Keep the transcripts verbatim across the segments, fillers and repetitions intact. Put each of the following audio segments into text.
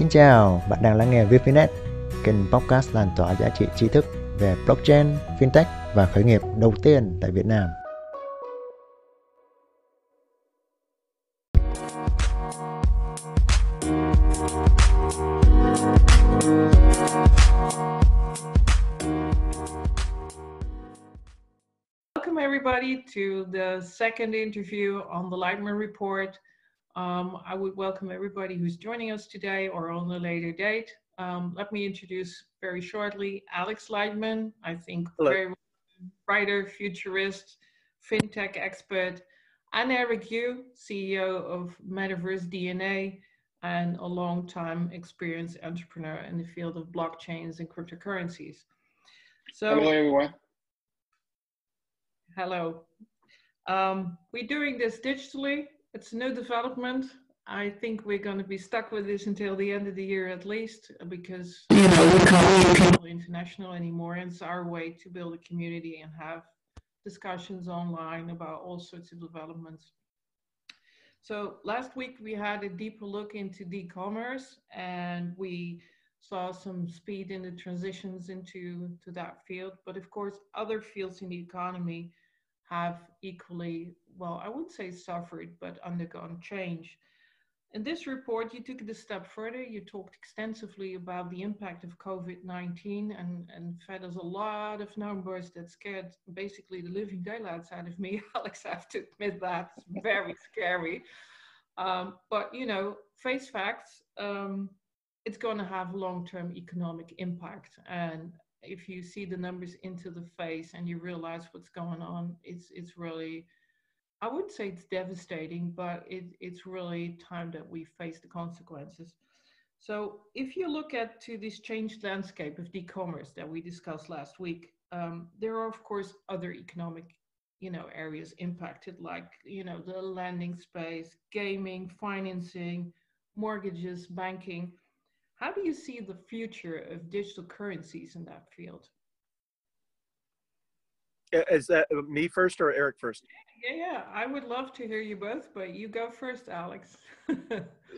Xin chào, bạn đang lắng nghe Vipinet, kênh podcast lan tỏa giá trị tri thức về blockchain, fintech và khởi nghiệp đầu tiên tại Việt Nam. Welcome everybody to the second interview on the Lightman Report. Um, I would welcome everybody who's joining us today or on a later date. Um, let me introduce very shortly Alex Lightman, I think very writer, futurist, fintech expert, and Eric Yu, C E O of Metaverse D N A, and a long-time experienced entrepreneur in the field of blockchains and cryptocurrencies. So, hello, everyone. Hello. Um, we're doing this digitally. It's a new development. I think we're going to be stuck with this until the end of the year at least, because you know, we can't be international anymore, and it's our way to build a community and have discussions online about all sorts of developments. So last week we had a deeper look into e-commerce, and we saw some speed in the transitions into to that field, but of course other fields in the economy have equally, well, I wouldn't say suffered, but undergone change. In this report, you took it a step further. You talked extensively about the impact of COVID nineteen and, and fed us a lot of numbers that scared basically the living daylights out of me. Alex, I have to admit that. It's very scary. Um, but, you know, face facts, um, it's going to have long-term economic impact. And if you see the numbers into the face and you realize what's going on, it's it's really, I would say it's devastating, but it, it's really time that we face the consequences. So if you look at to this changed landscape of e-commerce that we discussed last week, um, there are of course other economic, you know, areas impacted, like, you know, the lending space, gaming, financing, mortgages, banking. How do you see the future of digital currencies in that field? Is that me first or Eric first? Yeah, yeah. I would love to hear you both, but you go first, Alex.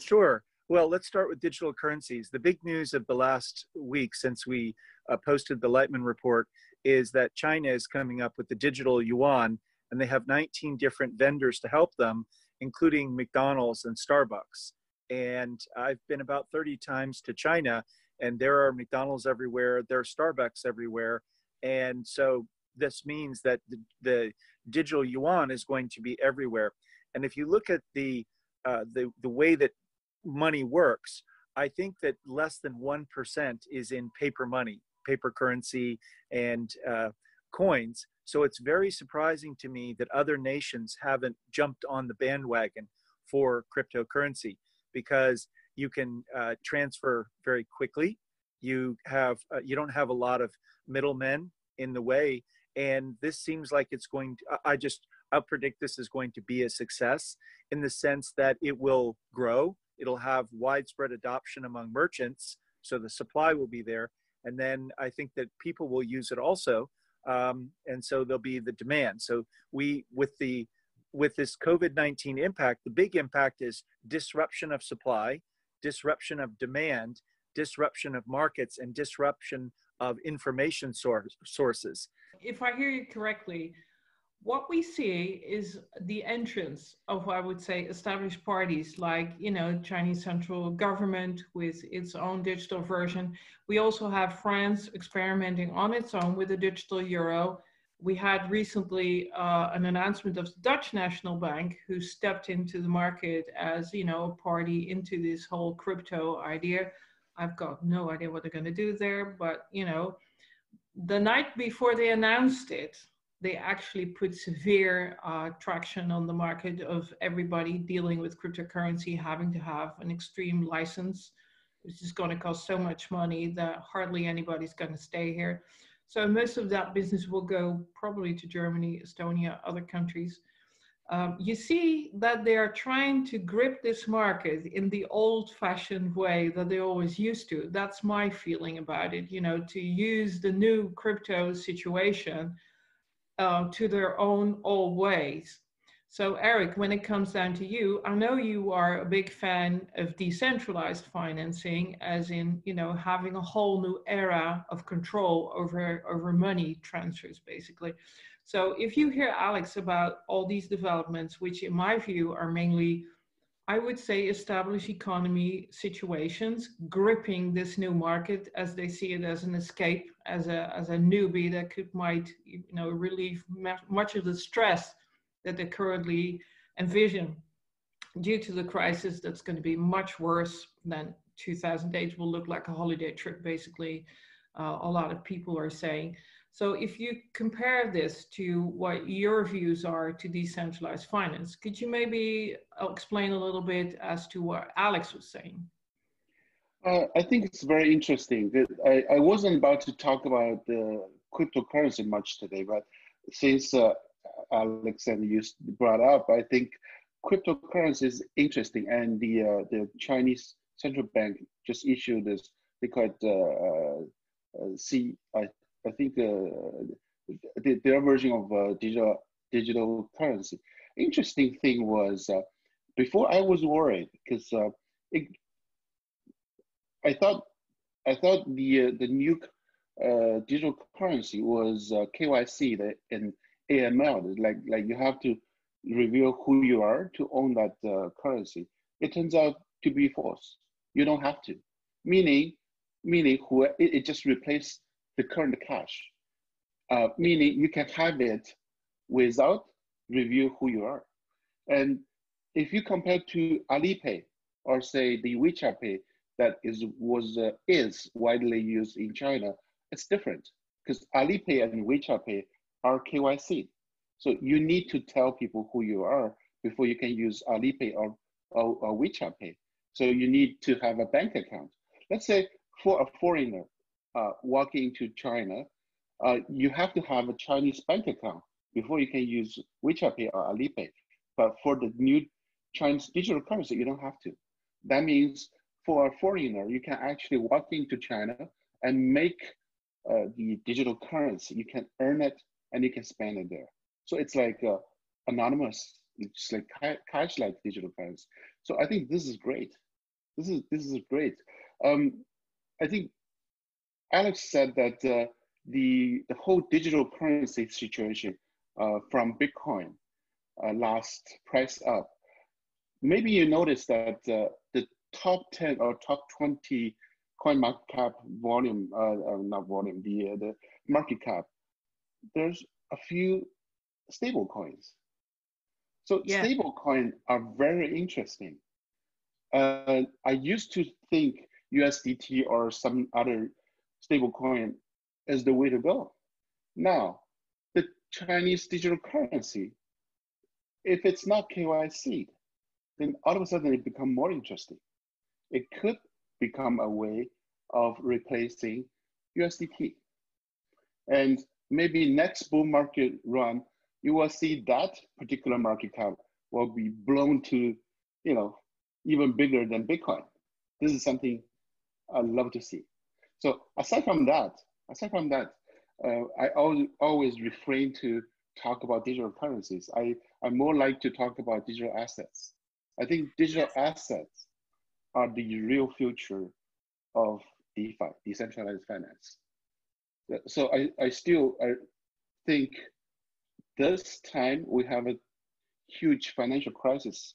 Sure. Well, let's start with digital currencies. The big news of the last week since we uh, posted the Lightman Report is that China is coming up with the digital yuan, and they have nineteen different vendors to help them, including McDonald's and Starbucks. And I've been about thirty times to China, and there are McDonald's everywhere, there are Starbucks everywhere. And so this means that the, the digital yuan is going to be everywhere. And if you look at the, uh, the, the way that money works, I think that less than one percent is in paper money, paper currency, and uh, coins. So it's very surprising to me that other nations haven't jumped on the bandwagon for cryptocurrency, because you can uh, transfer very quickly. You have uh, you don't have a lot of middlemen in the way, and this seems like it's going to, I just, I'll predict this is going to be a success in the sense that it will grow. It'll have widespread adoption among merchants, so the supply will be there. And then I think that people will use it also, um, and so there'll be the demand. So we, with the With this COVID nineteen impact, the big impact is disruption of supply, disruption of demand, disruption of markets, and disruption of information source, sources. If I hear you correctly, what we see is the entrance of, I would say, established parties like, you know, Chinese central government with its own digital version. We also have France experimenting on its own with a digital euro. We had recently uh, an announcement of the Dutch National Bank, who stepped into the market as, you know, a party into this whole crypto idea. I've got no idea what they're going to do there, but, you know, the night before they announced it, they actually put severe uh, traction on the market of everybody dealing with cryptocurrency having to have an extreme license, which is going to cost so much money that hardly anybody's going to stay here. So most of that business will go probably to Germany, Estonia, other countries. Um, you see that they are trying to grip this market in the old-fashioned way that they always used to. That's my feeling about it, you know, to use the new crypto situation uh, to their own old ways. So Eric, when it comes down to you, I know you are a big fan of decentralized financing, as in, you know, having a whole new era of control over, over money transfers, basically. So if you hear Alex about all these developments, which in my view are mainly, I would say, established economy situations gripping this new market as they see it as an escape, as a, as a newbie that could might, you know, relieve much of the stress that they currently envision due to the crisis that's going to be much worse than two thousand eight will look like a holiday trip, basically, uh, a lot of people are saying. So if you compare this to what your views are to decentralized finance, could you maybe explain a little bit as to what Alex was saying? Uh, I think it's very interesting. I, I wasn't about to talk about the cryptocurrency much today, but since uh, Alex and you brought up, I think cryptocurrency is interesting, and the uh, the Chinese central bank just issued this. They call it uh, uh, C. I I think uh, the, their version of uh, digital digital currency. Interesting thing was uh, before I was worried because uh, I thought I thought the uh, the new uh, digital currency was uh, K Y C that and A M L, like like you have to reveal who you are to own that uh, currency. It turns out to be false. You don't have to. Meaning, meaning who it, it just replaced the current cash. Uh, meaning you can have it without reveal who you are. And if you compare to Alipay or say the WeChat Pay that is was uh, is widely used in China, it's different because Alipay and WeChat Pay are K Y C. So you need to tell people who you are before you can use Alipay or, or, or WeChat Pay. So you need to have a bank account. Let's say for a foreigner uh, walking into China, uh, you have to have a Chinese bank account before you can use WeChat Pay or Alipay. But for the new Chinese digital currency, you don't have to. That means for a foreigner, you can actually walk into China and make uh, the digital currency. You can earn it and you can spend it there. So it's like uh, anonymous, it's like cash-like digital currency. So I think this is great. This is this is great. Um, I think Alex said that uh, the the whole digital currency situation uh, from Bitcoin uh, last price up. Maybe you noticed that uh, the top ten or top twenty coin market cap volume, uh, not volume, the uh, the market cap. There's a few stable coins. So yeah. Stable coins are very interesting. Uh, I used to think U S D T or some other stable coin is the way to go. Now, the Chinese digital currency, if it's not K Y C, then all of a sudden it becomes more interesting. It could become a way of replacing U S D T. And maybe next bull market run, you will see that particular market cap will be blown to, you know, even bigger than Bitcoin. This is something I love to see. So aside from that, aside from that, uh, I always, always refrain to talk about digital currencies. I, I more like to talk about digital assets. I think digital assets are the real future of DeFi, decentralized finance. So I, I still I think this time we have a huge financial crisis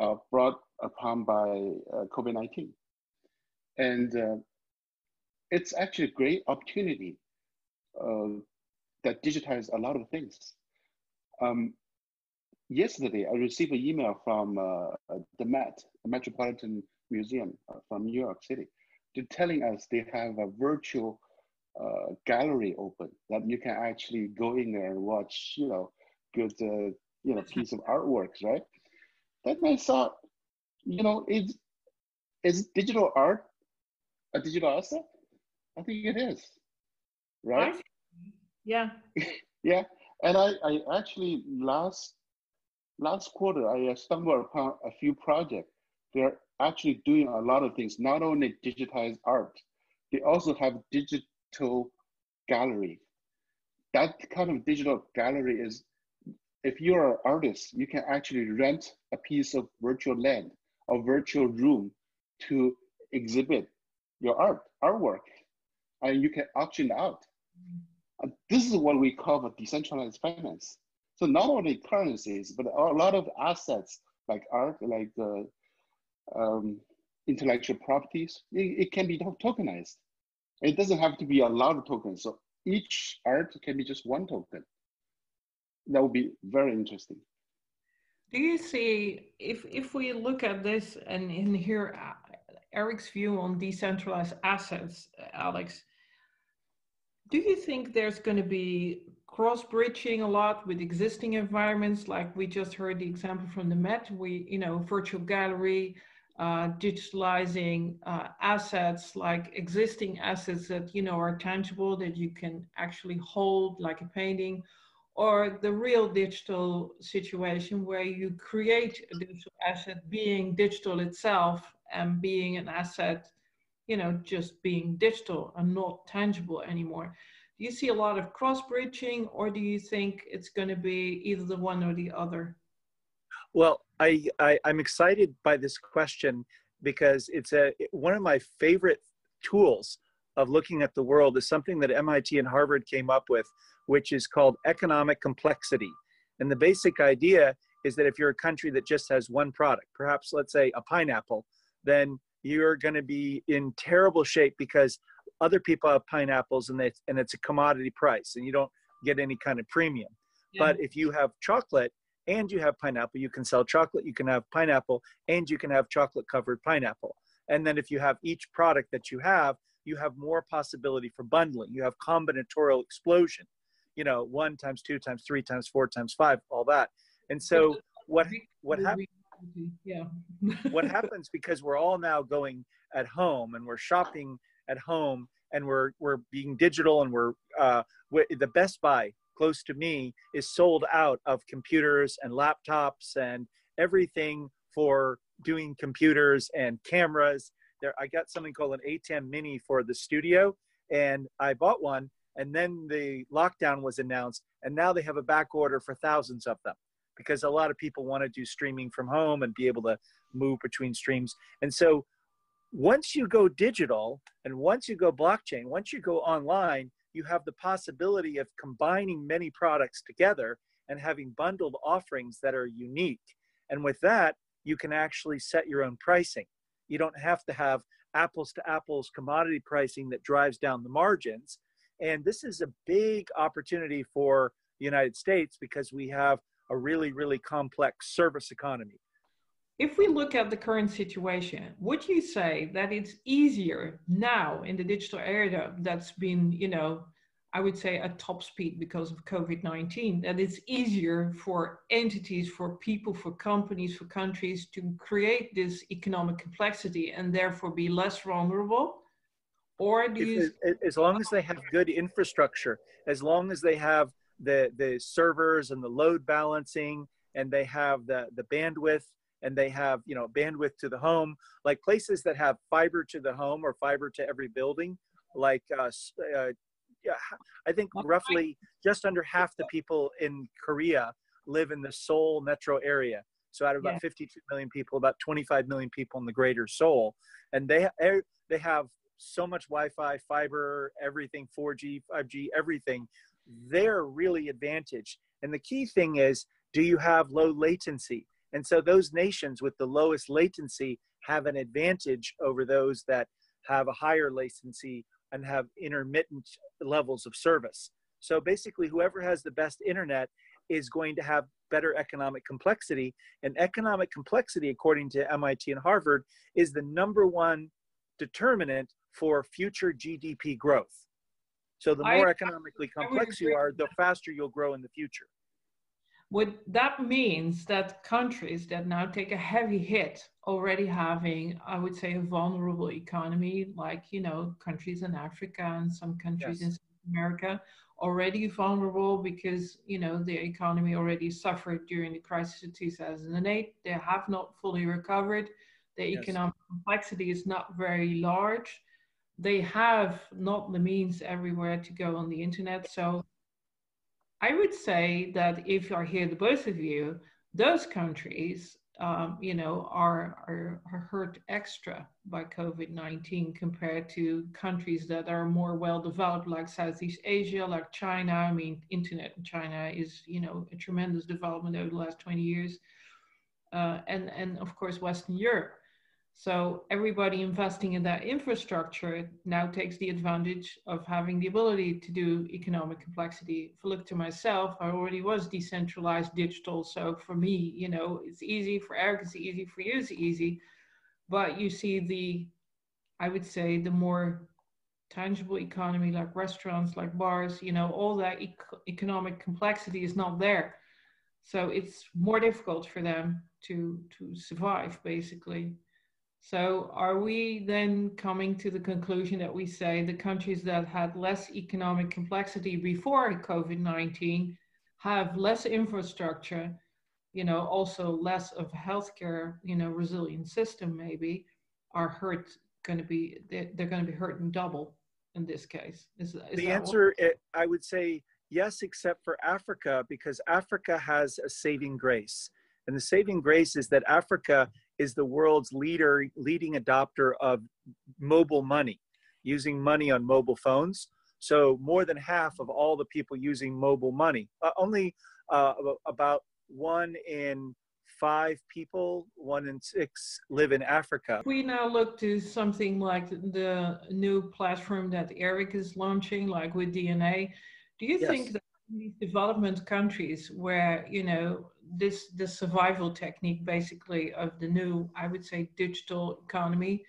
uh, brought upon by uh, COVID nineteen. And uh, it's actually a great opportunity uh, that digitizes a lot of things. Um, yesterday, I received an email from uh, the Met, the Metropolitan Museum uh, from New York City, to telling us they have a virtual Uh, gallery open that you can actually go in there and watch, you know, good, uh, you know, piece of artworks, right? Then I thought, you know, is is digital art a digital asset? I think it is, right? Yeah. Yeah, and I, I actually last last quarter I stumbled upon a few projects. They're actually doing a lot of things, not only digitize art, they also have digital gallery. That kind of digital gallery is if you're an artist, you can actually rent a piece of virtual land, a virtual room to exhibit your art, artwork, and you can auction out. And this is what we call decentralized finance. So not only currencies, but a lot of assets like art, like the um, intellectual properties, it, it can be tokenized. It doesn't have to be a lot of tokens. So each art can be just one token. That would be very interesting. Do you see, if, if we look at this and in here, Eric's view on decentralized assets, Alex, do you think there's going to be cross-bridging a lot with existing environments? Like we just heard the example from the Met, we, you know, virtual gallery, uh, digitalizing uh, assets, like existing assets that, you know, are tangible, that you can actually hold, like a painting, or the real digital situation where you create a digital asset being digital itself and being an asset, you know, just being digital and not tangible anymore. Do you see a lot of cross-bridging, or do you think it's going to be either the one or the other? Well, I, I, I'm excited by this question because it's a, one of my favorite tools of looking at the world is something that M I T and Harvard came up with, which is called economic complexity. And the basic idea is that if you're a country that just has one product, perhaps let's say a pineapple, then you're going to be in terrible shape because other people have pineapples and, they, and it's a commodity price and you don't get any kind of premium. Yeah. But if you have chocolate and you have pineapple, you can sell chocolate, you can have pineapple, and you can have chocolate covered pineapple. And then if you have each product that you have, you have more possibility for bundling. You have combinatorial explosion, you know, one times two times three times four times five, all that. And so what, what happens? Yeah. What happens because we're all now going at home and we're shopping at home and we're we're being digital and we're uh, the Best Buy close to me is sold out of computers and laptops and everything for doing computers and cameras. There, I got something called an ATEM Mini for the studio, and I bought one. And then the lockdown was announced, and now they have a back order for thousands of them, because a lot of people want to do streaming from home and be able to move between streams. And so once you go digital and once you go blockchain, once you go online, you have the possibility of combining many products together and having bundled offerings that are unique. And with that, you can actually set your own pricing. You don't have to have apples to apples commodity pricing that drives down the margins. And this is a big opportunity for the United States because we have a really, really complex service economy. If we look at the current situation, would you say that it's easier now in the digital era that's been, you know, I would say at top speed because of COVID nineteen, that it's easier for entities, for people, for companies, for countries to create this economic complexity and therefore be less vulnerable? Or do you... As long as they have good infrastructure, as long as they have the the servers and the load balancing, and they have the the bandwidth, and they have, you know, bandwidth to the home, like places that have fiber to the home or fiber to every building, like uh, uh, I think roughly just under half the people in Korea live in the Seoul metro area. So out of about yeah. fifty-two million people, about twenty-five million people in the greater Seoul, and they they have so much Wi-Fi, fiber, everything, four G, five G, everything. They're really advantaged. And the key thing is, do you have low latency? And so those nations with the lowest latency have an advantage over those that have a higher latency and have intermittent levels of service. So basically, whoever has the best internet is going to have better economic complexity. And economic complexity, according to M I T and Harvard, is the number one determinant for future G D P growth. So the more I, economically complex you are, the faster you'll grow in the future. What that means that countries that now take a heavy hit already having, I would say, a vulnerable economy, like, you know, countries in Africa and some countries yes. in South America, already vulnerable because, you know, their economy already suffered during the crisis of two thousand eight. They have not fully recovered. Their yes. economic complexity is not very large. They have not the means everywhere to go on the internet. So I would say that if I hear the both of you, those countries, um, you know, are, are, are hurt extra by COVID nineteen compared to countries that are more well-developed, like Southeast Asia, like China. I mean, internet in China is, you know, a tremendous development over the last twenty years. Uh, and, and of course, Western Europe. So everybody investing in that infrastructure now takes the advantage of having the ability to do economic complexity. If I look to myself, I already was decentralized digital. So for me, you know, it's easy. For Eric, it's easy. For you, it's easy. But you see the, I would say, the more tangible economy, like restaurants, like bars, you know, all that eco- economic complexity is not there. So it's more difficult for them to, to survive, basically. So are we then coming to the conclusion that we say the countries that had less economic complexity before COVID nineteen have less infrastructure, you know, also less of healthcare, you know, resilient system maybe, are hurt going to be, they're, they're going to be hurt in double in this case? Is, is the answer, it, I would say yes, except for Africa, because Africa has a saving grace. And the saving grace is that Africa is the world's leader, leading adopter of mobile money, using money on mobile phones. So more than half of all the people using mobile money, uh, only uh, about one in five people, one in six live in Africa. We now look to something like the new platform that Eric is launching, like with D N A. Do you yes. think that these development countries where, you know, this the survival technique basically of the new, I would say, digital economy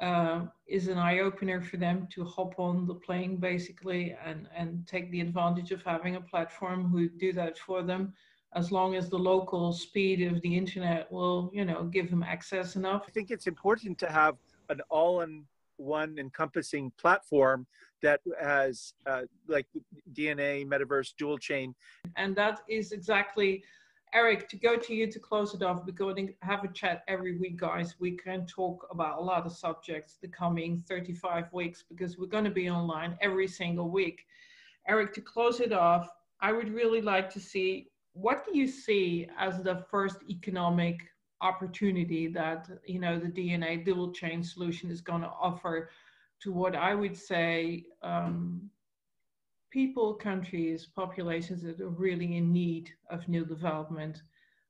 uh, is an eye-opener for them to hop on the plane basically and, and take the advantage of having a platform who do that for them, as long as the local speed of the internet will, you know, give them access enough? I think it's important to have an all-in-one encompassing platform that has uh, like D N A, Metaverse, dual chain. And that is exactly, Eric, to go to you to close it off, because we have a chat every week, guys. We can talk about a lot of subjects the coming thirty-five weeks, because we're going to be online every single week. Eric, to close it off, I would really like to see, what do you see as the first economic opportunity that, you know, the D N A dual chain solution is going to offer to what I would say um, people, countries, populations that are really in need of new development?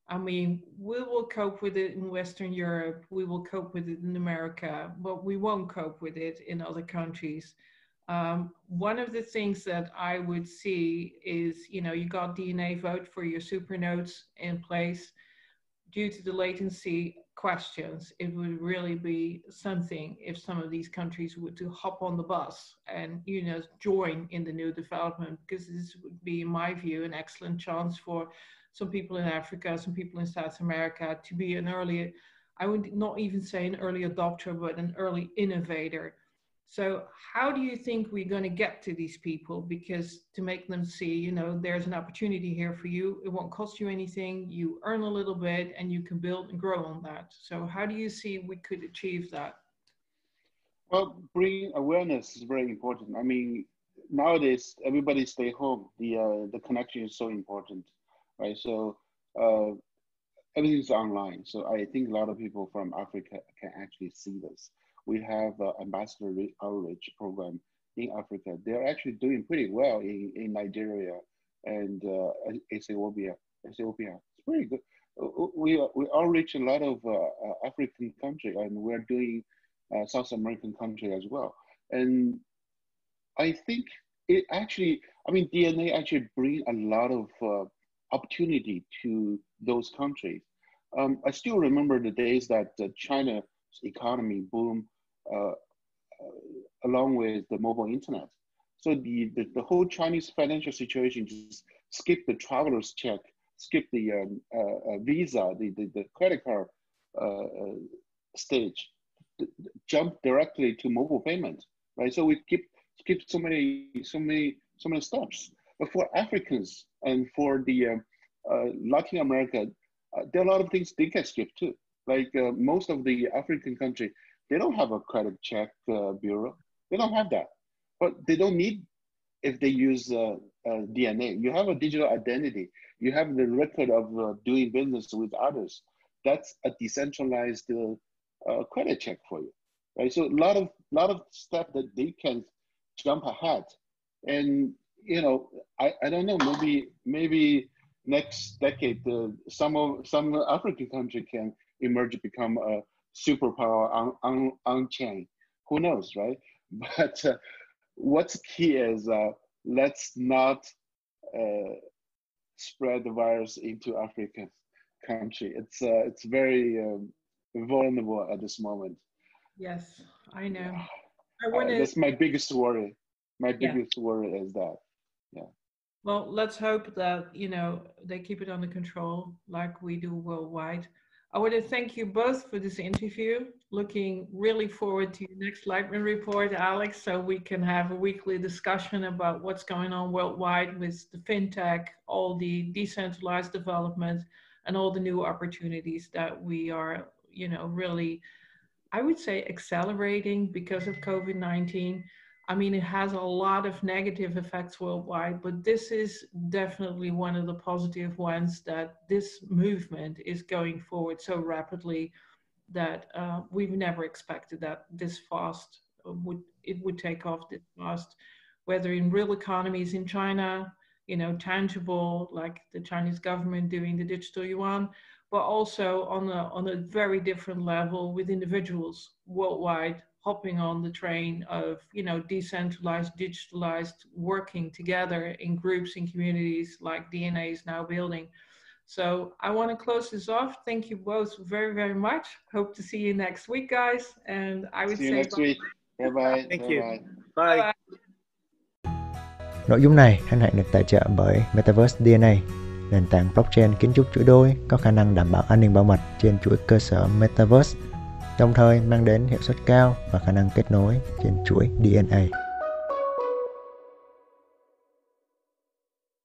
I mean, we will cope with it in Western Europe, we will cope with it in America, but we won't cope with it in other countries. Um, one of the things that I would see is, you know, you got D N A vote for your supernodes in place. Due to the latency questions, it would really be something if some of these countries would to hop on the bus and, you know, join in the new development, because this would be, in my view, an excellent chance for some people in Africa, some people in South America to be an early, I would not even say an early adopter, but an early innovator. So how do you think we're going to get to these people? Because to make them see, you know, there's an opportunity here for you. It won't cost you anything. You earn a little bit and you can build and grow on that. So how do you see we could achieve that? Well, bringing awareness is very important. I mean, nowadays, everybody stay home. The, uh, the connection is so important, right? So uh, everything's online. So I think a lot of people from Africa can actually see this. We have an ambassador outreach program in Africa. They're actually doing pretty well in, in Nigeria and uh, Ethiopia. Ethiopia. It's pretty good. We, we outreach a lot of uh, African countries, and we're doing uh, South American country as well. And I think it actually, I mean, D N A actually brings a lot of uh, opportunity to those countries. Um, I still remember the days that uh, China economy boom uh, uh, along with the mobile internet. So the, the, the whole Chinese financial situation just skip the traveler's check, skip the um, uh, uh, visa, the, the, the credit card uh, stage, jump directly to mobile payment, right? So we keep, skip so many, so many, so many steps. But for Africans and for the uh, uh, Latin America, uh, there are a lot of things they can skip too. Like uh, most of the African country, they don't have a credit check uh, bureau. They don't have that, but they don't need if they use uh, uh, D N A. You have a digital identity. You have the record of uh, doing business with others. That's a decentralized uh, uh, credit check for you, right? So a lot of lot of stuff that they can jump ahead, and you know, I, I don't know, maybe maybe next decade uh, some of some African country can emerge, become a superpower on on on chain. Who knows, right? But uh, what's key is uh, let's not uh, spread the virus into African country. It's uh, it's very um, vulnerable at this moment. Yes, I know. I wanna... uh, that's my biggest worry. My biggest yeah. worry is that. Yeah. Well, let's hope that, you know, they keep it under control like we do worldwide. I want to thank you both for this interview. Looking really forward to your next Lightman Report, Alex, so we can have a weekly discussion about what's going on worldwide with the fintech, all the decentralized development, and all the new opportunities that we are, you know, really, I would say, accelerating because of COVID nineteen. I mean, it has a lot of negative effects worldwide, but this is definitely one of the positive ones, that this movement is going forward so rapidly that uh, we've never expected that this fast would, it would take off this fast, whether in real economies in China, you know, tangible, like the Chinese government doing the digital yuan, but also on a, on a very different level with individuals worldwide, hopping on the train of, you know, decentralized, digitalized, working together in groups and communities like D N A is now building. So I want to close this off. Thank you both very, very much. Hope to see you next week, guys. And I would see say you next bye. Week. Bye bye. Thank bye you. Bye. Bye. Nội dung này hân hạnh được tài trợ bởi Metaverse D N A, nền tảng blockchain kiến trúc chuỗi đôi có khả năng đảm bảo an ninh bảo mật trên chuỗi cơ sở Metaverse, đồng thời mang đến hiệu suất cao và khả năng kết nối trên chuỗi D N A.